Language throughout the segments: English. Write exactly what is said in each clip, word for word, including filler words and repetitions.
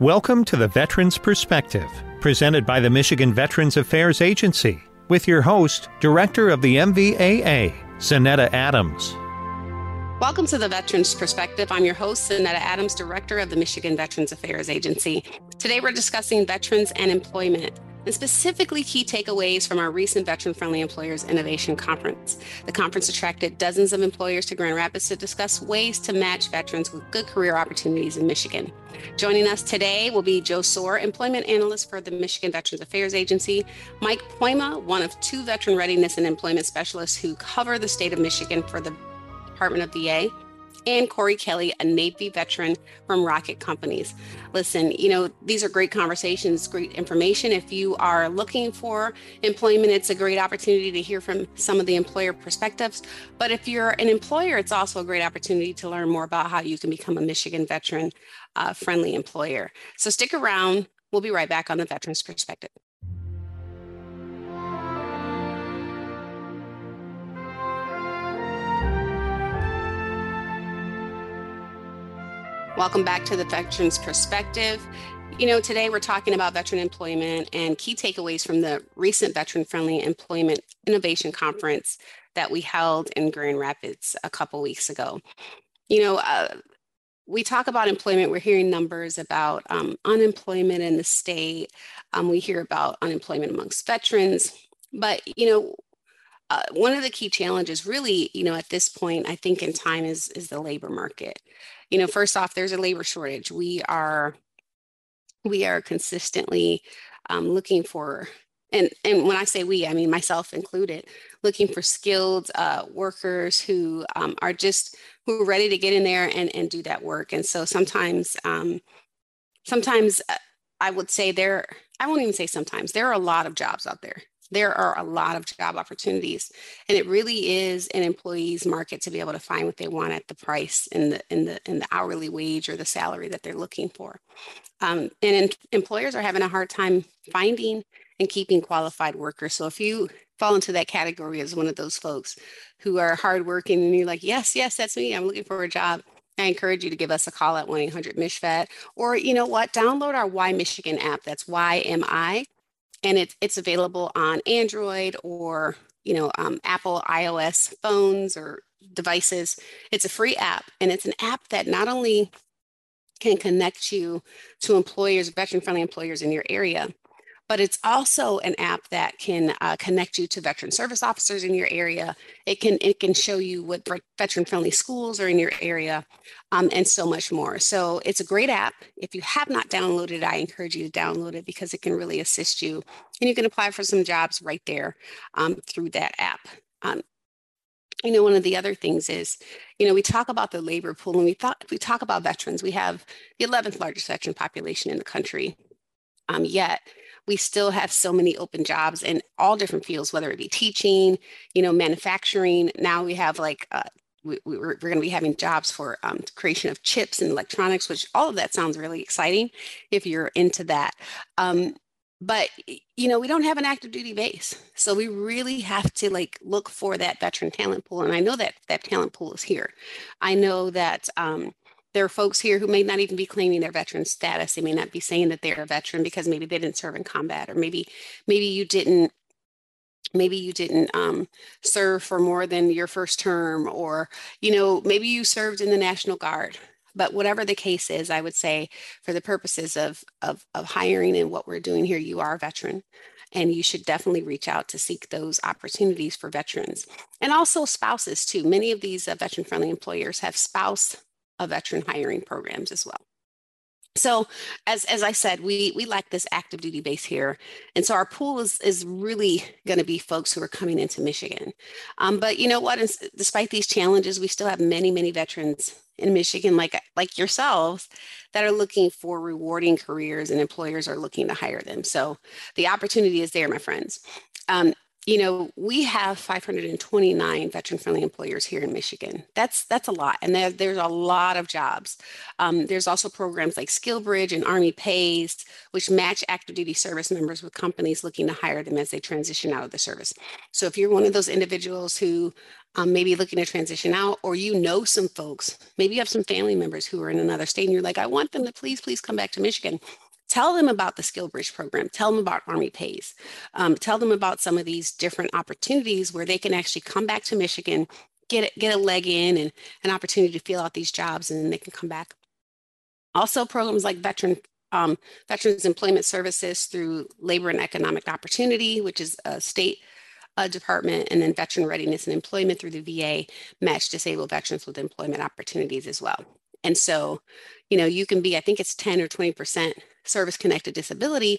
Welcome to the Veterans Perspective, presented by the Michigan Veterans Affairs Agency, with your host, Director of the M V A A, Zanetta Adams. Welcome to the Veterans Perspective. I'm your host, Zanetta Adams, Director of the Michigan Veterans Affairs Agency. Today we're discussing veterans and employment, and specifically key takeaways from our recent Veteran-Friendly Employers Innovation Conference. The conference attracted dozens of employers to Grand Rapids to discuss ways to match veterans with good career opportunities in Michigan. Joining us today will be Joe Sore, Employment Analyst for the Michigan Veterans Affairs Agency, Mike Poyma, one of two Veteran Readiness and Employment Specialists who cover the state of Michigan for the Department of V A, and Corey Kelly, a Navy veteran from Rocket Companies. Listen, you know, these are great conversations, great information. If you are looking for employment, it's a great opportunity to hear from some of the employer perspectives. But if you're an employer, it's also a great opportunity to learn more about how you can become a Michigan veteran uh, friendly employer. So stick around. We'll be right back on the Veterans Perspective. Welcome back to the Veterans Perspective. You know, today we're talking about veteran employment and key takeaways from the recent Veteran-Friendly Employment Innovation Conference that we held in Grand Rapids a couple weeks ago. You know, uh, we talk about employment, we're hearing numbers about um, unemployment in the state. Um, we hear about unemployment amongst veterans, but, you know, Uh, one of the key challenges really, you know, at this point, I think in time is, is the labor market. You know, first off, there's a labor shortage. We are, we are consistently um, looking for, and, and when I say we, I mean myself included, looking for skilled uh, workers who um, are just, who are ready to get in there and, and do that work. And so sometimes, um, sometimes I would say there, I won't even say sometimes, there are a lot of jobs out there. There are a lot of job opportunities, and it really is an employee's market to be able to find what they want at the price and the in the in the hourly wage or the salary that they're looking for. Um, and in, employers are having a hard time finding and keeping qualified workers. So if you fall into that category as one of those folks who are hardworking and you're like, yes, yes, that's me, I'm looking for a job, I encourage you to give us a call at one eight hundred M I C H V E T, or you know what, download our Y Michigan app. That's Y M I. And it, it's available on Android or, you know, um, Apple iOS phones or devices. It's a free app, and it's an app that not only can connect you to employers, veteran-friendly employers in your area, but it's also an app that can uh, connect you to veteran service officers in your area. It can it can show you what veteran-friendly schools are in your area, um, and so much more. So it's a great app. If you have not downloaded it, I encourage you to download it because it can really assist you. And you can apply for some jobs right there um, through that app. Um, you know, one of the other things is, you know, we talk about the labor pool, and we, thought, we talk about veterans. We have the eleventh largest veteran population in the country, um, yet we still have so many open jobs in all different fields, whether it be teaching, you know, manufacturing. Now we have like, uh, we, we're, we're going to be having jobs for um, creation of chips and electronics, which all of that sounds really exciting if you're into that. Um, but, you know, we don't have an active duty base. So we really have to like look for that veteran talent pool. And I know that that talent pool is here. I know that, um, there are folks here who may not even be claiming their veteran status. They may not be saying that they're a veteran because maybe they didn't serve in combat, or maybe maybe you didn't maybe you didn't um, serve for more than your first term, or you know maybe you served in the National Guard. But whatever the case is, I would say for the purposes of of, of hiring and what we're doing here, you are a veteran, and you should definitely reach out to seek those opportunities for veterans, and also spouses too. Many of these uh, veteran-friendly employers have spouse of veteran hiring programs as well. So as, as I said, we, we lack this active duty base here. And so our pool is, is really going to be folks who are coming into Michigan. Um, but you know what, despite these challenges, we still have many, many veterans in Michigan, like, like yourselves, that are looking for rewarding careers, and employers are looking to hire them. So the opportunity is there, my friends. Um, you know, we have five hundred twenty-nine veteran-friendly employers here in Michigan. That's that's a lot, and there, there's a lot of jobs. Um, there's also programs like SkillBridge and Army Pays, which match active duty service members with companies looking to hire them as they transition out of the service. So if you're one of those individuals who um, may be looking to transition out, or you know some folks, maybe you have some family members who are in another state, and you're like, I want them to please, please come back to Michigan. Tell them about the SkillBridge program. Tell them about Army Pays. Um, tell them about some of these different opportunities where they can actually come back to Michigan, get a, get a leg in and an opportunity to fill out these jobs, and then they can come back. Also, programs like Veteran um, Veterans Employment Services through Labor and Economic Opportunity, which is a state uh, department, and then Veteran Readiness and Employment through the V A match disabled veterans with employment opportunities as well. And so, you know, you can be, I think it's ten or twenty percent service-connected disability,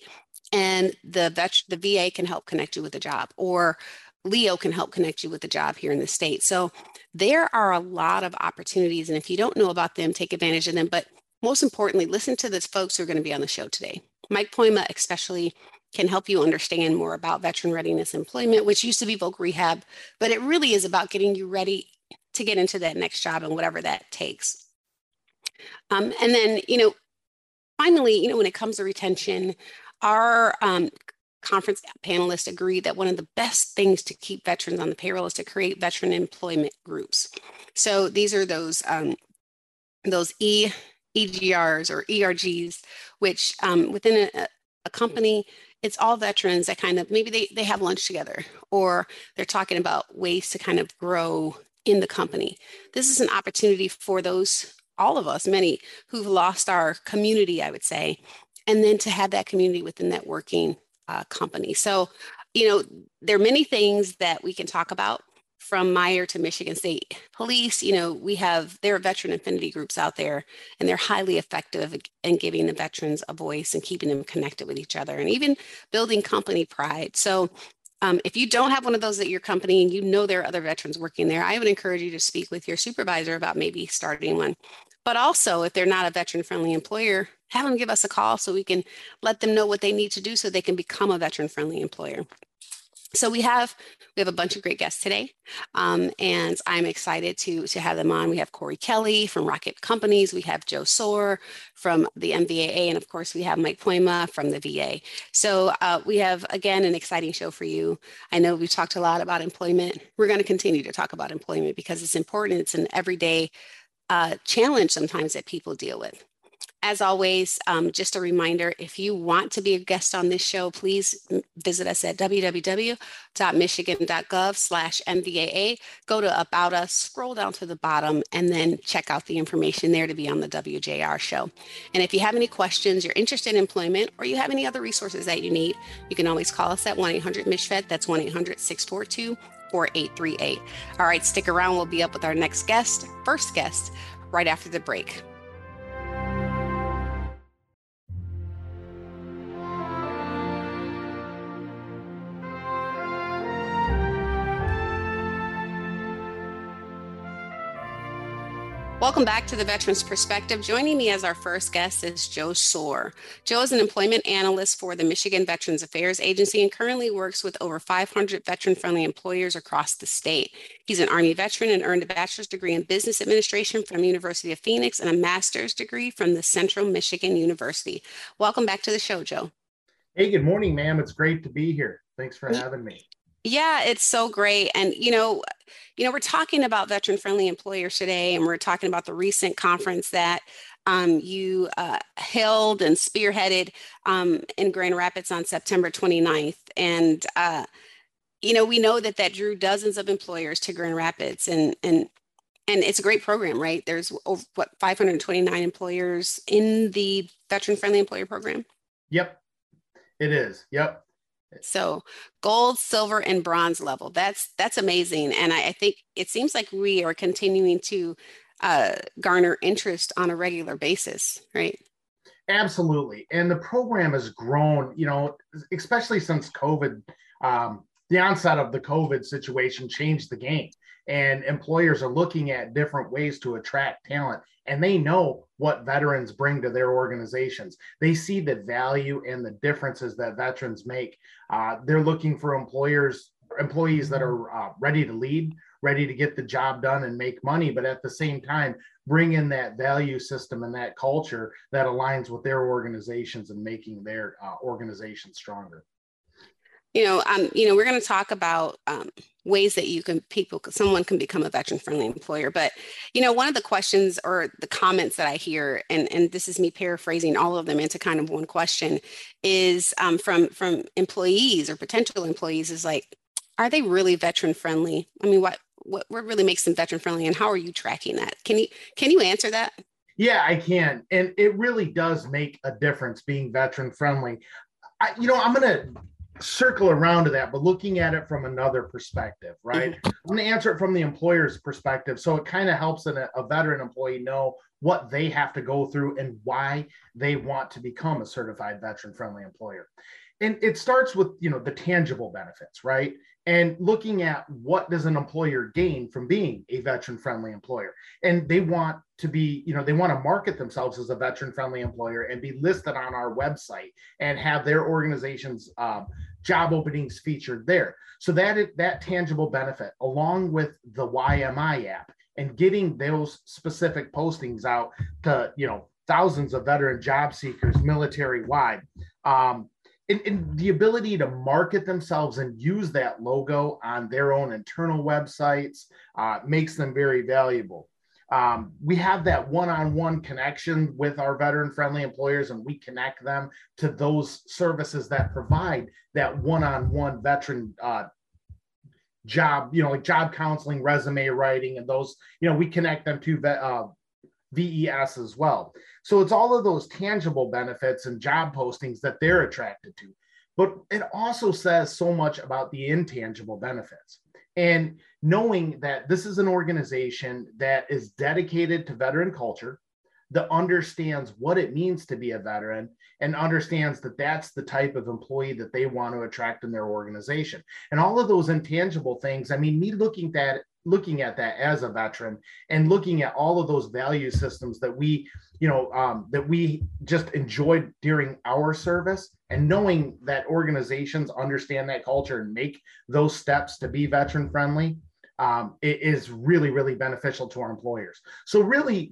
and the vet, the V A can help connect you with a job, or L E O can help connect you with a job here in the state. So there are a lot of opportunities, and if you don't know about them, take advantage of them. But most importantly, listen to the folks who are going to be on the show today. Mike Poyma especially can help you understand more about Veteran Readiness Employment, which used to be voc rehab, but it really is about getting you ready to get into that next job and whatever that takes. Um, and then, you know, finally, you know, when it comes to retention, our um, conference panelists agree that one of the best things to keep veterans on the payroll is to create veteran employment groups. So these are those um, those E G Rs or E R Gs, which um, within a, a company, it's all veterans that kind of maybe they, they have lunch together, or they're talking about ways to kind of grow in the company. This is an opportunity for those all of us, many who've lost our community, I would say, and then to have that community within that working uh, company. So, you know, there are many things that we can talk about, from Meijer to Michigan State Police. You know, we have, there are veteran affinity groups out there, and they're highly effective in giving the veterans a voice and keeping them connected with each other, and even building company pride. So Um, if you don't have one of those at your company and you know there are other veterans working there, I would encourage you to speak with your supervisor about maybe starting one. But also, if they're not a veteran-friendly employer, have them give us a call so we can let them know what they need to do so they can become a veteran-friendly employer. So we have we have a bunch of great guests today, um, and I'm excited to, to have them on. We have Corey Kelly from Rocket Companies. We have Joe Sore from the M V A A, and of course, we have Mike Poyma from the V A. So uh, we have, again, an exciting show for you. I know we've talked a lot about employment. We're going to continue to talk about employment because it's important. It's an everyday uh, challenge sometimes that people deal with. As always, um, just a reminder, if you want to be a guest on this show, please visit us at w w w dot michigan dot gov slash M V A A. Go to About Us, scroll down to the bottom, and then check out the information there to be on the W J R show. And if you have any questions, you're interested in employment, or you have any other resources that you need, you can always call us at one eight hundred M I S H V E T. That's one eight hundred, six four two, four eight three eight. All right, stick around. We'll be up with our next guest, first guest, right after the break. Welcome back to the Veterans Perspective. Joining me as our first guest is Joe Sore. Joe is an employment analyst for the Michigan Veterans Affairs Agency and currently works with over five hundred veteran-friendly employers across the state. He's an Army veteran and earned a bachelor's degree in business administration from the University of Phoenix and a master's degree from the Central Michigan University. Welcome back to the show, Joe. Hey, good morning, ma'am. It's great to be here. Thanks for having me. Yeah, it's so great. And, you know, you know, we're talking about veteran-friendly employers today, and we're talking about the recent conference that um, you uh, held and spearheaded um, in Grand Rapids on September twenty-ninth. And, uh, you know, we know that that drew dozens of employers to Grand Rapids, and and and it's a great program, right? There's over, what, five hundred twenty-nine employers in the veteran-friendly employer program? Yep, it is. Yep. So gold, silver, and bronze level. That's that's amazing. And I, I think it seems like we are continuing to uh, garner interest on a regular basis, right? Absolutely. And the program has grown, you know, especially since COVID. Um, the onset of the COVID situation changed the game. And employers are looking at different ways to attract talent. And they know what veterans bring to their organizations. They see the value and the differences that veterans make. Uh, they're looking for employers employees that are uh, ready to lead, ready to get the job done and make money, but at the same time, bring in that value system and that culture that aligns with their organizations and making their uh, organization stronger. You know, um, you know, we're going to talk about um, ways that you can, people, someone can become a veteran-friendly employer. But, you know, one of the questions or the comments that I hear, and, and this is me paraphrasing all of them into kind of one question, is um, from from employees or potential employees is like, are they really veteran-friendly? I mean, what what what really makes them veteran-friendly, and how are you tracking that? Can you can you answer that? Yeah, I can, and it really does make a difference being veteran-friendly. I, you know, I'm going to circle around to that, but looking at it from another perspective, right? I'm going to answer it from the employer's perspective. So it kind of helps an, a veteran employee know what they have to go through and why they want to become a certified veteran-friendly employer. And it starts with, you know, the tangible benefits, right? And looking at what does an employer gain from being a veteran-friendly employer. And they want to be, you know, they want to market themselves as a veteran-friendly employer and be listed on our website and have their organization's um, job openings featured there. So that that tangible benefit, along with the Y M I app and getting those specific postings out to, you know, thousands of veteran job seekers military-wide, um, And, and the ability to market themselves and use that logo on their own internal websites uh, makes them very valuable. Um, we have that one-on-one connection with our veteran-friendly employers, and we connect them to those services that provide that one-on-one veteran uh, job, you know, like job counseling, resume writing, and those, you know, we connect them to uh, V E S as well. So it's all of those tangible benefits and job postings that they're attracted to. But it also says so much about the intangible benefits. And knowing that this is an organization that is dedicated to veteran culture, that understands what it means to be a veteran, and understands that that's the type of employee that they want to attract in their organization. And all of those intangible things, I mean, me looking at that looking at that as a veteran and looking at all of those value systems that we, you know, um, that we just enjoyed during our service, and knowing that organizations understand that culture and make those steps to be veteran friendly, um, it is really, really beneficial to our employers. So really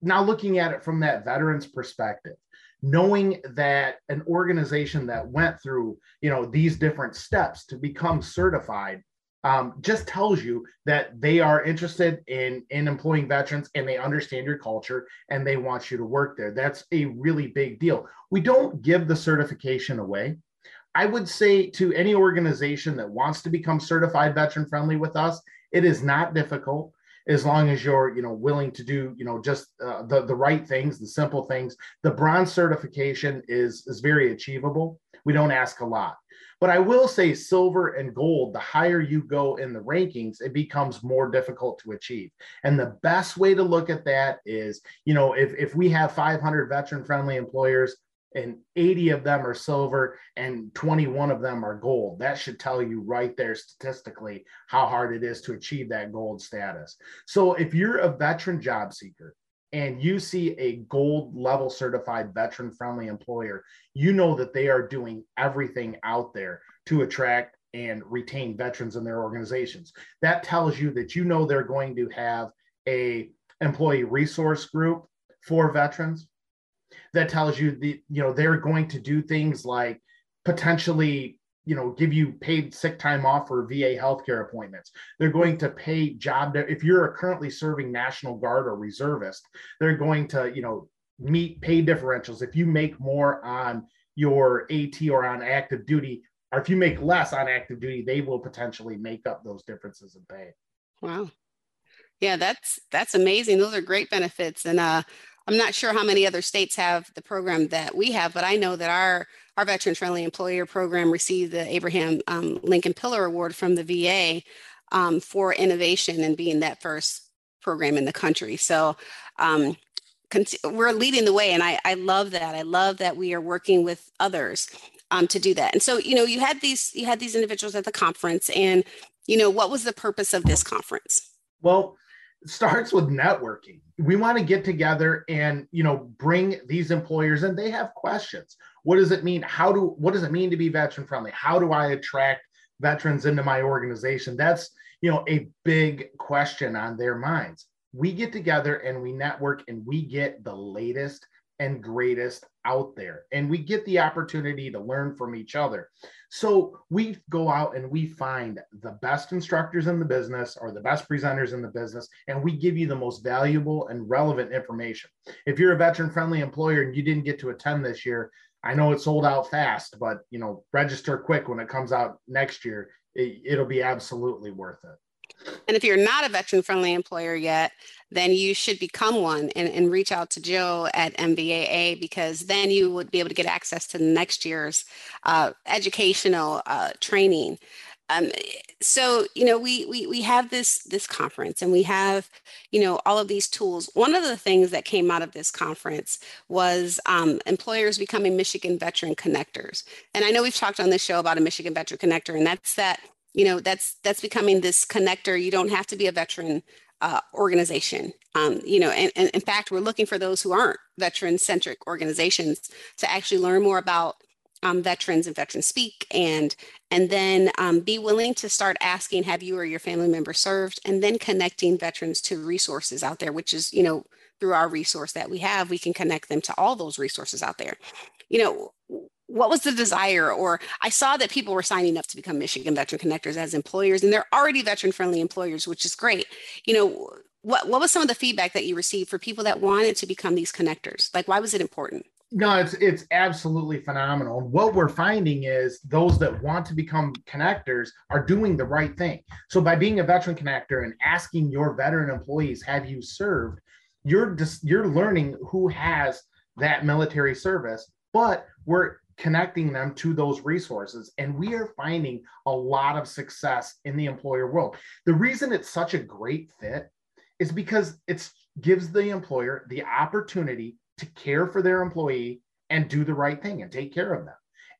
now looking at it from that veteran's perspective, knowing that an organization that went through, you know, these different steps to become certified, Um, just tells you that they are interested in, in employing veterans, and they understand your culture and they want you to work there. That's a really big deal. We don't give the certification away. I would say to any organization that wants to become certified veteran friendly with us, it is not difficult as long as you're, you know, willing to do, you know, just uh, the, the right things, the simple things. The bronze certification is, is very achievable. We don't ask a lot. But I will say silver and gold, the higher you go in the rankings, it becomes more difficult to achieve. And the best way to look at that is, you know, if, if we have five hundred veteran-friendly employers and eighty of them are silver and twenty-one of them are gold, that should tell you right there statistically how hard it is to achieve that gold status. So if you're a veteran job seeker and you see a gold level certified veteran-friendly employer, you know that they are doing everything out there to attract and retain veterans in their organizations. That tells you that you know they're going to have a employee resource group for veterans. That tells you the, you know, they're going to do things like potentially, you know, give you paid sick time off for V A healthcare appointments. They're going to pay job, if you're currently serving National Guard or reservist, they're going to, you know, meet pay differentials. If you make more on your AT or on active duty, or if you make less on active duty, they will potentially make up those differences in pay. Wow. Yeah, that's, that's amazing. Those are great benefits. And, uh, I'm not sure how many other states have the program that we have, but I know that our, our veteran-friendly employer program received the Abraham um, Lincoln Pillar Award from the V A um, for innovation and being that first program in the country. So um, cont- we're leading the way, and I, I love that. I love that we are working with others um, to do that. And so, you know, you had these you had these individuals at the conference, and, you know, what was the purpose of this conference? Well, it starts with networking. We want to get together and, you know, bring these employers in. They have questions. What does it mean? How do, what does it mean to be veteran friendly? How do I attract veterans into my organization? That's, you know, a big question on their minds. We get together and we network and we get the latest and greatest out there. And we get the opportunity to learn from each other. So we go out and we find the best instructors in the business or the best presenters in the business, and we give you the most valuable and relevant information. If you're a veteran-friendly employer and you didn't get to attend this year, I know it sold out fast, but you know, register quick. When it comes out next year, it, it'll be absolutely worth it. And if you're not a veteran-friendly employer yet, then you should become one and, and reach out to Joe at M V A A, because then you would be able to get access to next year's uh, educational uh, training. Um, so, you know, we, we we have this this conference, and we have, you know, all of these tools. One of the things that came out of this conference was um, employers becoming Michigan veteran connectors. And I know we've talked on this show about a Michigan veteran connector, and that's that. You know, that's that's becoming this connector. You don't have to be a veteran uh, organization. Um, you know, and, and in fact, we're looking for those who aren't veteran-centric organizations to actually learn more about um, veterans and veteran speak, and and then um, be willing to start asking, have you or your family member served? And then connecting veterans to resources out there, which is, you know, through our resource that we have, we can connect them to all those resources out there. You know, what was the desire? Or I saw that people were signing up to become Michigan veteran connectors as employers, and they're already veteran-friendly employers, which is great. You know, what, what was some of the feedback that you received for people that wanted to become these connectors? Like, why was it important? No, it's, it's absolutely phenomenal. What we're finding is those that want to become connectors are doing the right thing. So by being a veteran connector and asking your veteran employees, have you served? You're just, you're learning who has that military service, but we're connecting them to those resources. And we are finding a lot of success in the employer world. The reason it's such a great fit is because it gives the employer the opportunity to care for their employee and do the right thing and take care of them.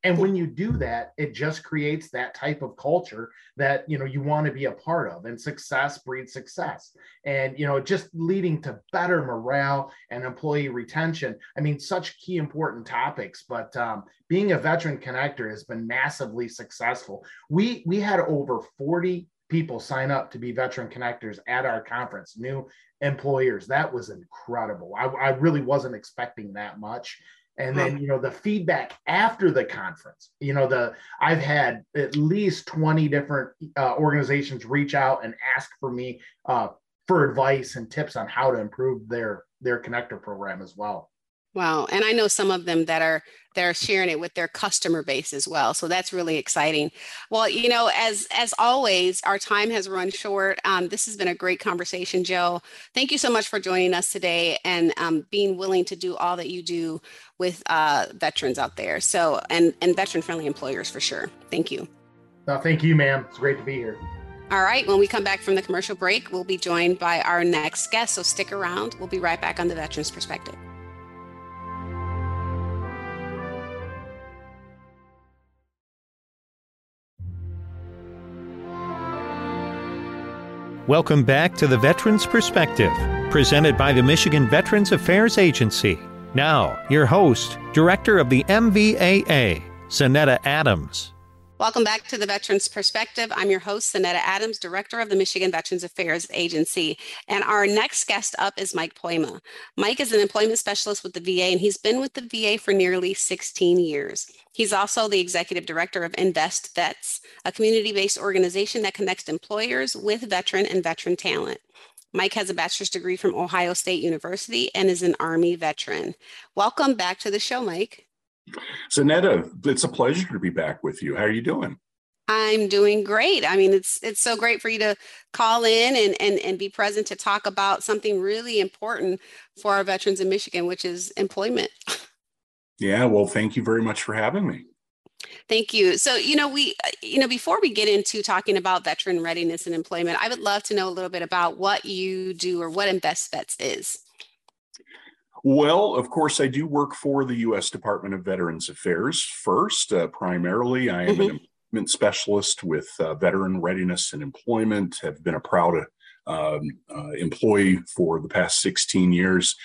And when you do that, it just creates that type of culture that, you know, you want to be a part of, and success breeds success. And, you know, just leading to better morale and employee retention. I mean, such key important topics, but um, being a veteran connector has been massively successful. We, we had over forty people sign up to be veteran connectors at our conference, new employers. That was incredible. I, I really wasn't expecting that much. And then, you know, the feedback after the conference, you know, the I've had at least twenty different uh, organizations reach out and ask for me uh, for advice and tips on how to improve their their connector program as well. Wow. And I know some of them that are they're sharing it with their customer base as well. So that's really exciting. Well, you know, as as always, our time has run short. Um, this has been a great conversation, Joe. Thank you so much for joining us today and um, being willing to do all that you do with uh, veterans out there. So and, and veteran-friendly employers for sure. Thank you. No, thank you, ma'am. It's great to be here. All right. When we come back from the commercial break, we'll be joined by our next guest. So stick around. We'll be right back on the Veterans Perspective. Welcome back to the Veterans Perspective, presented by the Michigan Veterans Affairs Agency. Now, your host, Director of the M V A A, Zanetta Adams. Welcome back to the Veterans Perspective. I'm your host, Zanetta Adams, Director of the Michigan Veterans Affairs Agency. And our next guest up is Mike Poyma. Mike is an employment specialist with the V A, and he's been with the V A for nearly sixteen years. He's also the executive director of Invest Vets, a community-based organization that connects employers with veteran and veteran talent. Mike has a bachelor's degree from Ohio State University and is an Army veteran. Welcome back to the show, Mike. Zanetta, it's a pleasure to be back with you. How are you doing? I'm doing great. I mean, it's it's so great for you to call in and, and, and be present to talk about something really important for our veterans in Michigan, which is employment. Yeah, well, thank you very much for having me. Thank you. So, you know, we, you know, before we get into talking about veteran readiness and employment, I would love to know a little bit about what you do or what Invest Vets is. Well, of course, I do work for the U S Department of Veterans Affairs first. Uh, primarily, I am mm-hmm. an employment specialist with uh, Veteran Readiness and Employment. Have been a proud uh, uh, employee for the past sixteen years.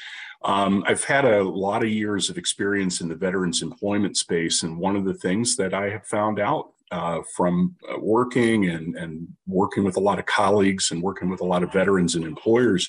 Um, I've had a lot of years of experience in the veterans employment space, and one of the things that I have found out uh, from working and, and working with a lot of colleagues and working with a lot of veterans and employers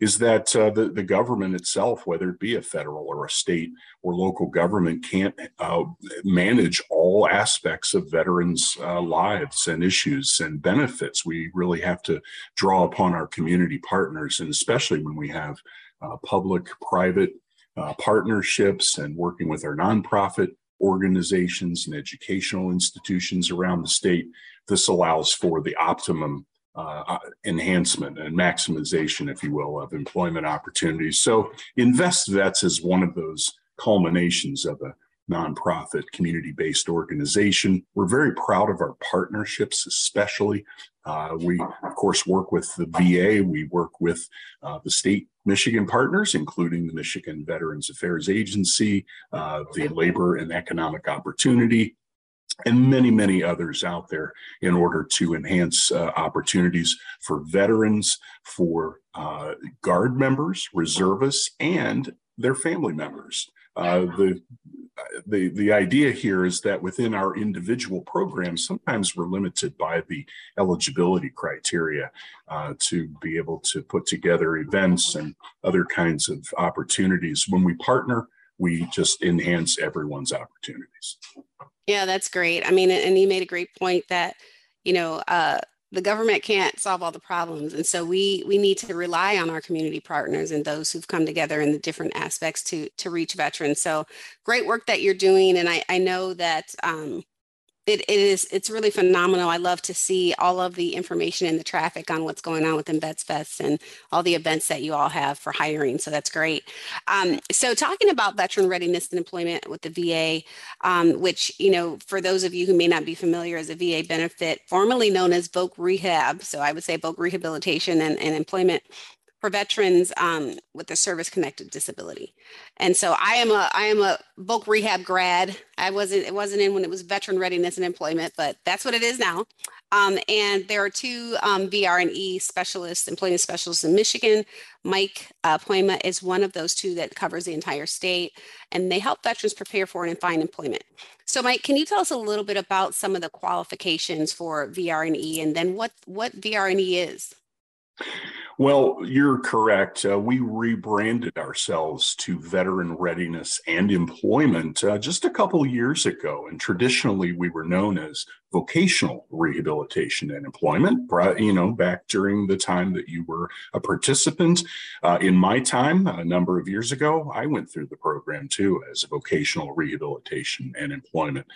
is that uh, the, the government itself, whether it be a federal or a state or local government, can't uh, manage all aspects of veterans' uh, lives and issues and benefits. We really have to draw upon our community partners, and especially when we have uh, public-private uh, partnerships and working with our nonprofit organizations and educational institutions around the state, this allows for the optimum uh, enhancement and maximization, if you will, of employment opportunities. So Invest Vets is one of those culminations of a nonprofit, community-based organization. We're very proud of our partnerships, especially. Uh, we, of course, work with the V A. We work with uh, the state Michigan partners, including the Michigan Veterans Affairs Agency, uh, the Labor and Economic Opportunity, and many, many others out there in order to enhance uh, opportunities for veterans, for uh, Guard members, reservists, and their family members. Uh, the The, the idea here is that within our individual programs, sometimes we're limited by the eligibility criteria uh, to be able to put together events and other kinds of opportunities. When we partner, we just enhance everyone's opportunities. Yeah, that's great. I mean, and you made a great point that, you know, uh, the government can't solve all the problems. And so we we need to rely on our community partners and those who've come together in the different aspects to, to reach veterans. So great work that you're doing. And I, I know that um, it, it is, it's really phenomenal. I love to see all of the information and the traffic on what's going on with Invest Vets and all the events that you all have for hiring. So that's great. Um, so talking about veteran readiness and employment with the V A, um, which, you know, for those of you who may not be familiar, is a V A benefit formerly known as V O C Rehab. So I would say V O C Rehabilitation and, and Employment for veterans um, with a service-connected disability. And so I am a I am a V O C Rehab grad. I wasn't it wasn't in when it was Veteran Readiness and Employment, but that's what it is now. Um, and there are two um, V R and E specialists, employment specialists in Michigan. Mike uh, Poyma is one of those two that covers the entire state, and they help veterans prepare for and find employment. So Mike, can you tell us a little bit about some of the qualifications for V R and E, and then what what V R and E is? Well, you're correct. Uh, we rebranded ourselves to Veteran Readiness and Employment uh, just a couple years ago. And traditionally, we were known as Vocational Rehabilitation and Employment, you know, back during the time that you were a participant. Uh, in my time, a number of years ago, I went through the program, too, as Vocational Rehabilitation and Employment.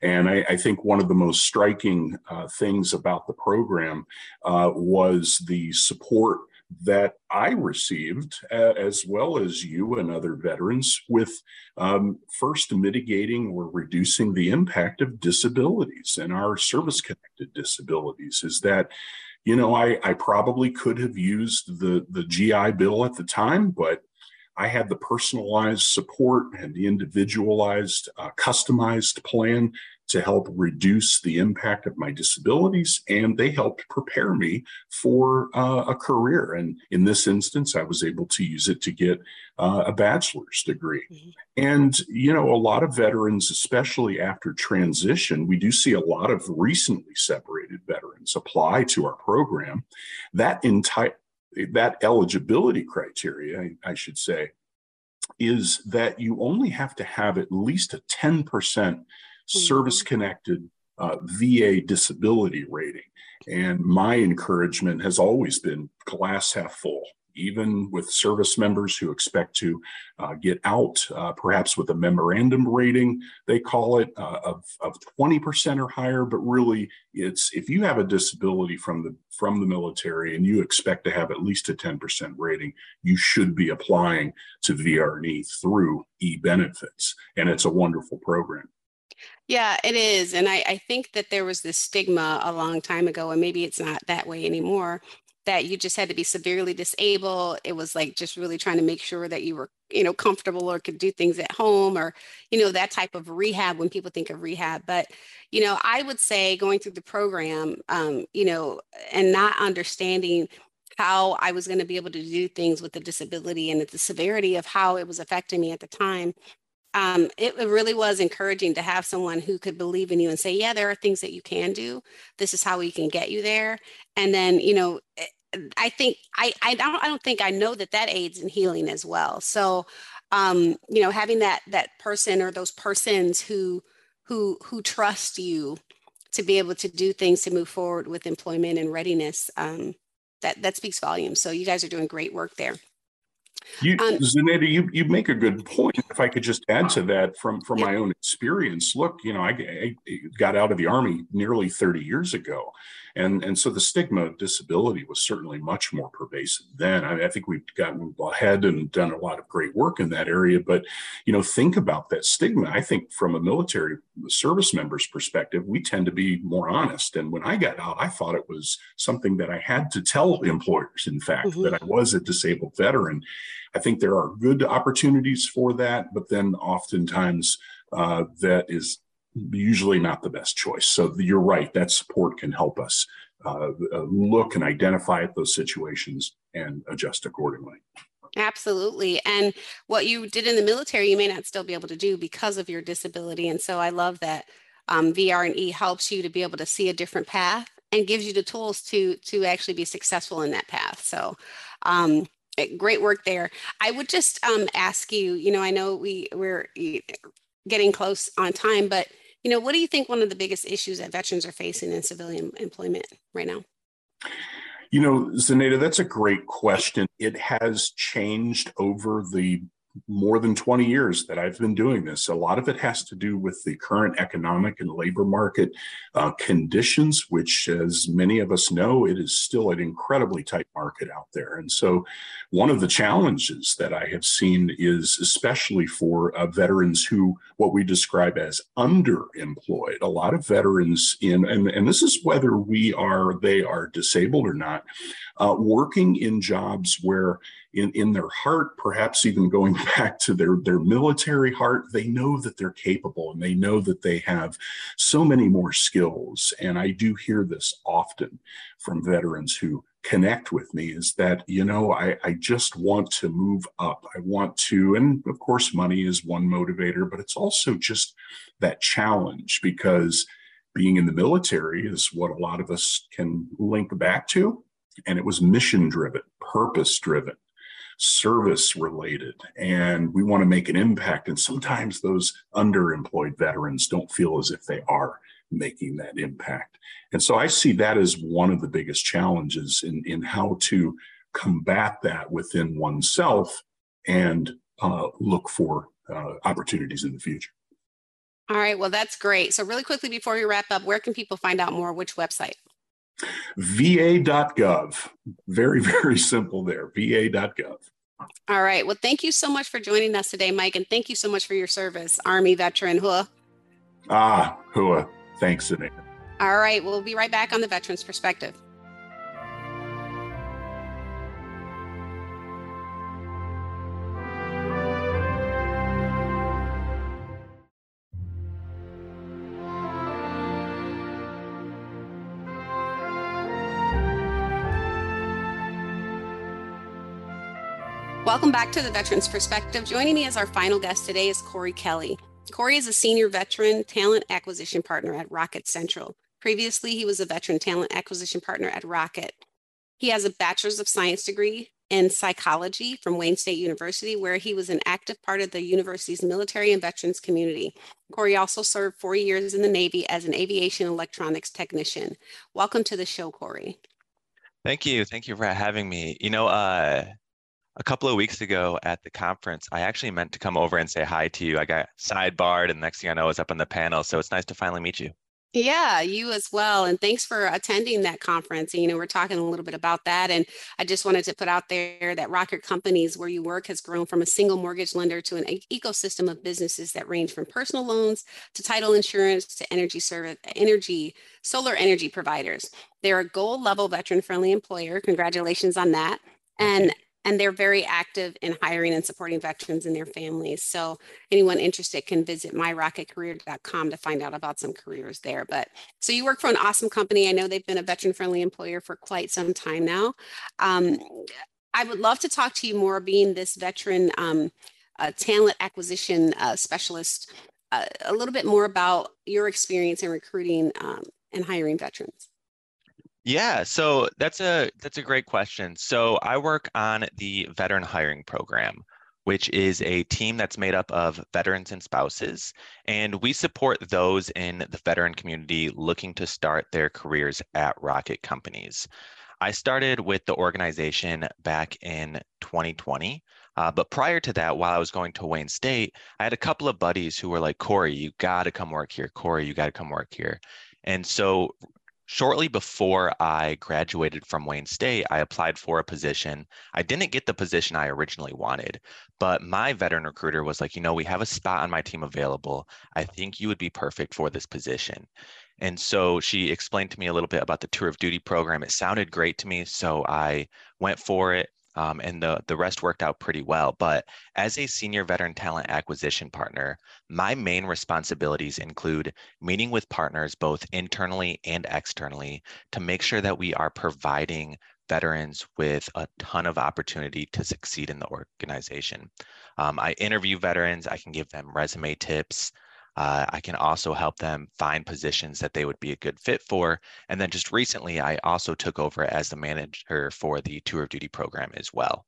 And I, I think one of the most striking uh, things about the program uh, was the support that I received, uh, as well as you and other veterans, with um, first mitigating or reducing the impact of disabilities and our service-connected disabilities. Is that, you know, I, I probably could have used the, the G I Bill at the time, but I had the personalized support and the individualized, uh, customized plan to help reduce the impact of my disabilities, and they helped prepare me for uh, a career. And in this instance, I was able to use it to get uh, a bachelor's degree. Mm-hmm. And, you know, a lot of veterans, especially after transition, we do see a lot of recently separated veterans apply to our program. That entire, that eligibility criteria, I, I should say, is that you only have to have at least a ten percent service-connected uh, V A disability rating. And my encouragement has always been glass half full, even with service members who expect to uh, get out, uh, perhaps with a memorandum rating, they call it, uh, of, of twenty percent or higher. But really, it's if you have a disability from the from the military and you expect to have at least a ten percent rating, you should be applying to V R and E through e-benefits. And it's a wonderful program. Yeah, it is. And I, I think that there was this stigma a long time ago, and maybe it's not that way anymore, that you just had to be severely disabled. It was like just really trying to make sure that you were, you know, comfortable or could do things at home, or, you know, that type of rehab when people think of rehab. But, you know, I would say going through the program, um, you know, and not understanding how I was going to be able to do things with the disability and the severity of how it was affecting me at the time, um, it really was encouraging to have someone who could believe in you and say, yeah, there are things that you can do. This is how we can get you there. And then, you know, I think, I, I don't, I don't think I know that that aids in healing as well. So, um, you know, having that, that person or those persons who, who, who trust you to be able to do things to move forward with employment and readiness, um, that, that speaks volumes. So you guys are doing great work there. You, um, Zanetta, you, you make a good point. If I could just add to that from, from yeah. my own experience, look, you know, I, I got out of the Army nearly thirty years ago. And, and so the stigma of disability was certainly much more pervasive then. I, I think we've gotten ahead and done a lot of great work in that area. But, you know, think about that stigma. I think from a military service member's perspective, we tend to be more honest. And when I got out, I thought it was something that I had to tell employers, in fact, mm-hmm. that I was a disabled veteran. I think there are good opportunities for that, but then oftentimes uh, that is usually not the best choice. So you're right, that support can help us uh, look and identify at those situations and adjust accordingly. Absolutely. And what you did in the military, you may not still be able to do because of your disability. And so I love that um, V R and E helps you to be able to see a different path and gives you the tools to, to actually be successful in that path. So um, great work there. I would just um, ask you, you know, I know we, we're getting close on time, but you know, what do you think one of the biggest issues that veterans are facing in civilian employment right now? You know, Zanetta, that's a great question. It has changed over the more than twenty years that I've been doing this. A lot of it has to do with the current economic and labor market uh, conditions, which, as many of us know, it is still an incredibly tight market out there. And so one of the challenges that I have seen is especially for uh, veterans who, what we describe as underemployed. A lot of veterans in, and, and this is whether we are, they are disabled or not, uh, working in jobs where In, in their heart, perhaps even going back to their, their military heart, they know that they're capable and they know that they have so many more skills. And I do hear this often from veterans who connect with me is that, you know, I, I just want to move up. I want to, and of course, money is one motivator, but it's also just that challenge because being in the military is what a lot of us can link back to. And it was mission driven, purpose driven, service related, and we want to make an impact. And sometimes those underemployed veterans don't feel as if they are making that impact. And so I see that as one of the biggest challenges in, in how to combat that within oneself and uh, look for uh, opportunities in the future. All right, well, that's great. So really quickly before we wrap up, where can people find out more? Which website? V A dot gov. Very, very simple there. V A dot gov. All right. Well, thank you so much for joining us today, Mike. And thank you so much for your service, Army veteran Hua. Ah, Hua. Thanks, Zanetta. All right. We'll be right back on the Veterans Perspective. Welcome back to the Veterans Perspective. Joining me as our final guest today is Corey Kelly. Corey is a senior veteran talent acquisition partner at Rocket Central. Previously, he was a veteran talent acquisition partner at Rocket. He has a bachelor's of science degree in psychology from Wayne State University, where he was an active part of the university's military and veterans community. Corey also served four years in the Navy as an aviation electronics technician. Welcome to the show, Corey. Thank you. Thank you for having me. You know, uh, a couple of weeks ago at the conference, I actually meant to come over and say hi to you. I got sidebarred, and the next thing I know, I was up on the panel. So it's nice to finally meet you. Yeah, you as well. And thanks for attending that conference. And, you know, we're talking a little bit about that. And I just wanted to put out there that Rocket Companies, where you work, has grown from a single mortgage lender to an ecosystem of businesses that range from personal loans to title insurance to energy service, energy, solar energy providers. They're a goal level veteran friendly employer. Congratulations on that. And And they're very active in hiring and supporting veterans and their families. So anyone interested can visit my rocket career dot com to find out about some careers there. But so you work for an awesome company. I know they've been a veteran-friendly employer for quite some time now. Um, I would love to talk to you more being this veteran um, a talent acquisition uh, specialist, uh, a little bit more about your experience in recruiting um, and hiring veterans. Yeah, so that's a that's a great question. So I work on the veteran hiring program, which is a team that's made up of veterans and spouses, and we support those in the veteran community looking to start their careers at Rocket Companies. I started with the organization back in twenty twenty, uh, but prior to that, while I was going to Wayne State, I had a couple of buddies who were like, Corey, you got to come work here. Corey, you got to come work here. And so shortly before I graduated from Wayne State, I applied for a position. I didn't get the position I originally wanted, but my veteran recruiter was like, you know, we have a spot on my team available. I think you would be perfect for this position. And so she explained to me a little bit about the Tour of Duty program. It sounded great to me, so I went for it. Um, and the, the rest worked out pretty well. But as a senior veteran talent acquisition partner, my main responsibilities include meeting with partners both internally and externally to make sure that we are providing veterans with a ton of opportunity to succeed in the organization. Um, I interview veterans, I can give them resume tips, Uh, I can also help them find positions that they would be a good fit for. And then just recently, I also took over as the manager for the Tour of Duty program as well.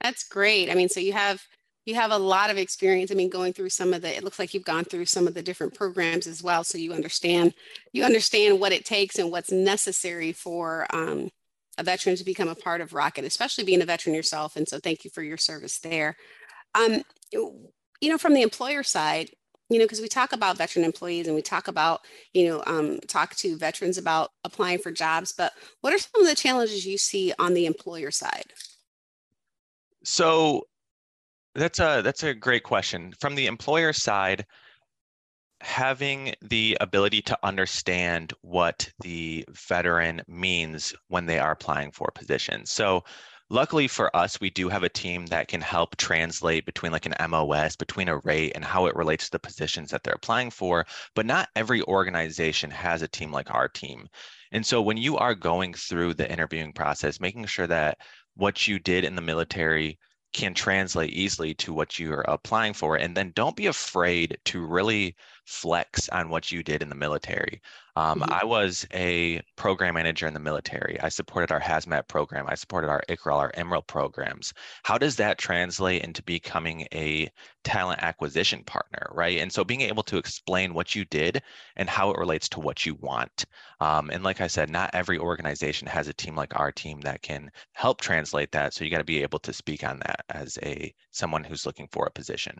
That's great. I mean, so you have you have a lot of experience. I mean, going through some of the, it looks like you've gone through some of the different programs as well. So you understand, you understand what it takes and what's necessary for um, a veteran to become a part of Rocket, especially being a veteran yourself. And so thank you for your service there. Um, it, You know, from the employer side, you know, because we talk about veteran employees and we talk about, you know, um, talk to veterans about applying for jobs, but what are some of the challenges you see on the employer side? So that's a, that's a great question. From the employer side, having the ability to understand what the veteran means when they are applying for positions. So luckily for us, we do have a team that can help translate between like an M O S, between a rate and how it relates to the positions that they're applying for, but not every organization has a team like our team. And so when you are going through the interviewing process, making sure that what you did in the military can translate easily to what you're applying for, and then don't be afraid to really flex on what you did in the military. Um, mm-hmm. I was a program manager in the military. I supported our HAZMAT program. I supported our I C R A L, our EMERAL programs. How does that translate into becoming a talent acquisition partner, right? And so being able to explain what you did and how it relates to what you want. Um, and like I said, not every organization has a team like our team that can help translate that. So you got to be able to speak on that as a someone who's looking for a position.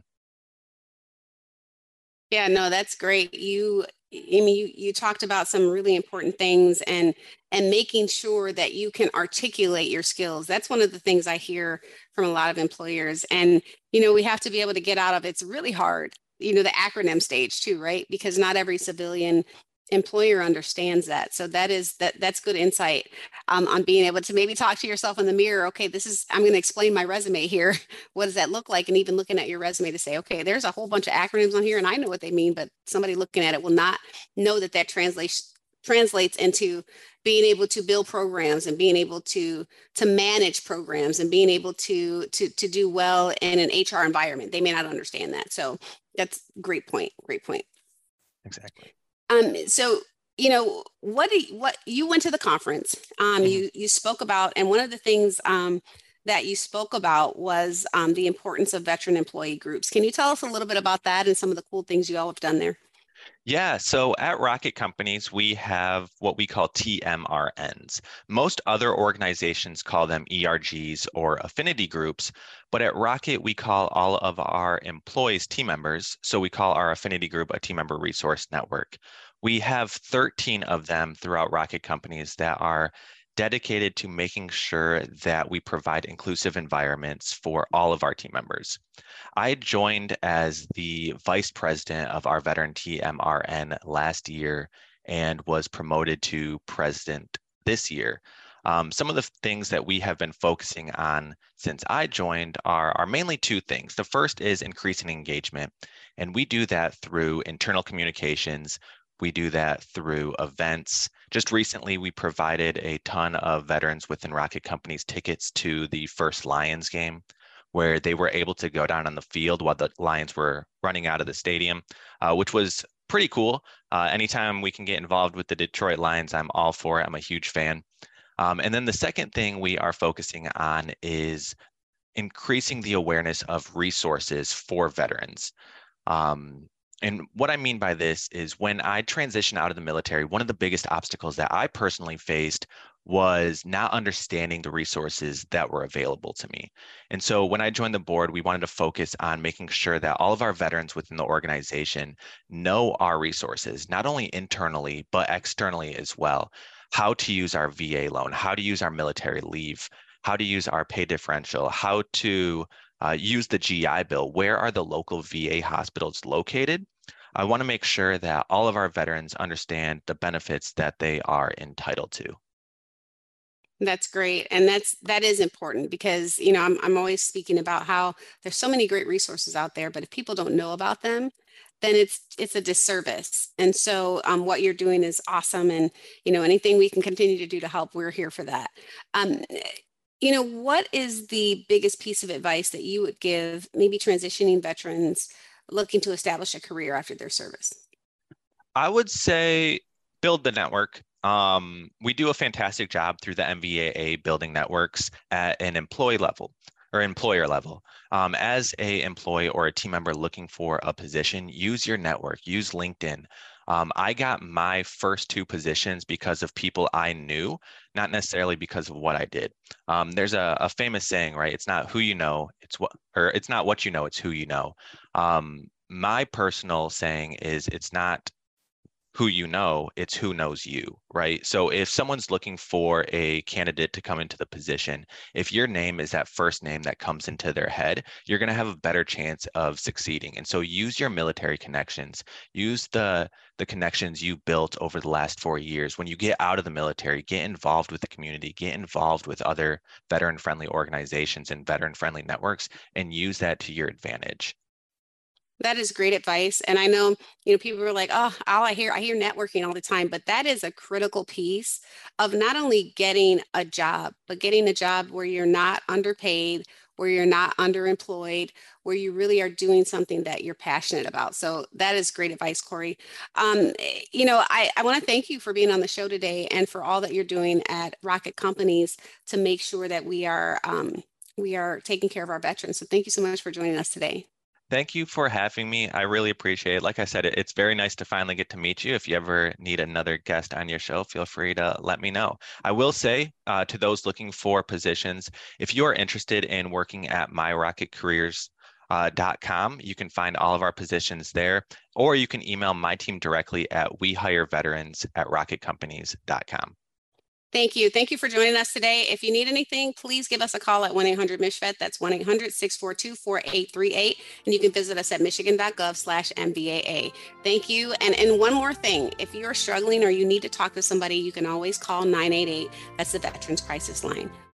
Yeah, no, that's great. You, I mean, you, you talked about some really important things and and making sure that you can articulate your skills. That's one of the things I hear from a lot of employers. And, you know, we have to be able to get out of it's really hard, you know, the acronym stage too, right? Because not every civilian employer understands that. So that is that that's good insight um, on being able to maybe talk to yourself in the mirror. Okay, this is, I'm going to explain my resume here. What does that look like? And even looking at your resume to say, okay, there's a whole bunch of acronyms on here and I know what they mean, but somebody looking at it will not know that that translation translates into being able to build programs and being able to to manage programs and being able to to to do well in an H R environment. They may not understand that. So that's great point. Great point. Exactly. Um, so, you know, what, do you, what you went to the conference, um, you, you spoke about, and one of the things um, that you spoke about was um, the importance of veteran employee groups. Can you tell us a little bit about that and some of the cool things you all have done there? Yeah, so at Rocket Companies, we have what we call T M R Ns. Most other organizations call them E R Gs or affinity groups, but at Rocket, we call all of our employees team members, so we call our affinity group a team member resource network. We have thirteen of them throughout Rocket Companies that are dedicated to making sure that we provide inclusive environments for all of our team members. I joined as the vice president of our veteran T M R N last year and was promoted to president this year. Um, some of the things that we have been focusing on since I joined are, are mainly two things. The first is increasing engagement, and we do that through internal communications. We do that through events. Just recently, we provided a ton of veterans within Rocket Companies tickets to the first Lions game, where they were able to go down on the field while the Lions were running out of the stadium, uh, which was pretty cool. Uh, anytime we can get involved with the Detroit Lions, I'm all for it. I'm a huge fan. Um, and then the second thing we are focusing on is increasing the awareness of resources for veterans. Um, and what I mean by this is when I transitioned out of the military, one of the biggest obstacles that I personally faced was not understanding the resources that were available to me. And so when I joined the board, we wanted to focus on making sure that all of our veterans within the organization know our resources, not only internally, but externally as well. How to use our V A loan, how to use our military leave, how to use our pay differential, how to uh, use the G I Bill, where are the local V A hospitals located? I want to make sure that all of our veterans understand the benefits that they are entitled to. That's great. And that's, that is important because, you know, I'm, I'm always speaking about how there's so many great resources out there, but if people don't know about them, then it's, it's a disservice. And so um, what you're doing is awesome. And, you know, anything we can continue to do to help, we're here for that. Um, you know, what is the biggest piece of advice that you would give maybe transitioning veterans looking to establish a career after their service? I would say build the network. Um, we do a fantastic job through the M V A A building networks at an employee level or employer level. Um, as a employee or a team member looking for a position, use your network, use LinkedIn. Um, I got my first two positions because of people I knew, not necessarily because of what I did. Um, there's a, a famous saying, right? It's not who you know, it's what, or it's not what you know, it's who you know. Um, my personal saying is it's not who you know, it's who knows you, right? So if someone's looking for a candidate to come into the position, if your name is that first name that comes into their head, you're going to have a better chance of succeeding. And so use your military connections, use the, the connections you built over the last four years. When you get out of the military, get involved with the community, get involved with other veteran-friendly organizations and veteran-friendly networks, and use that to your advantage. That is great advice. And I know, you know, people are like, oh, all I hear, I hear networking all the time, but that is a critical piece of not only getting a job, but getting a job where you're not underpaid, where you're not underemployed, where you really are doing something that you're passionate about. So that is great advice, Corey. Um, you know, I, I want to thank you for being on the show today and for all that you're doing at Rocket Companies to make sure that we are, um, we are taking care of our veterans. So thank you so much for joining us today. Thank you for having me. I really appreciate it. Like I said, it's very nice to finally get to meet you. If you ever need another guest on your show, feel free to let me know. I will say uh, to those looking for positions, if you are interested in working at my rocket careers dot com, you can find all of our positions there, or you can email my team directly at we hire veterans at rocket companies dot com. Thank you. Thank you for joining us today. If you need anything, please give us a call at one eight hundred M I S H V E T. That's one eight hundred, six four two, four eight three eight. And you can visit us at michigan dot gov slash M V A A. Thank you. And, and one more thing, if you're struggling or you need to talk to somebody, you can always call nine eight eight. That's the Veterans Crisis Line.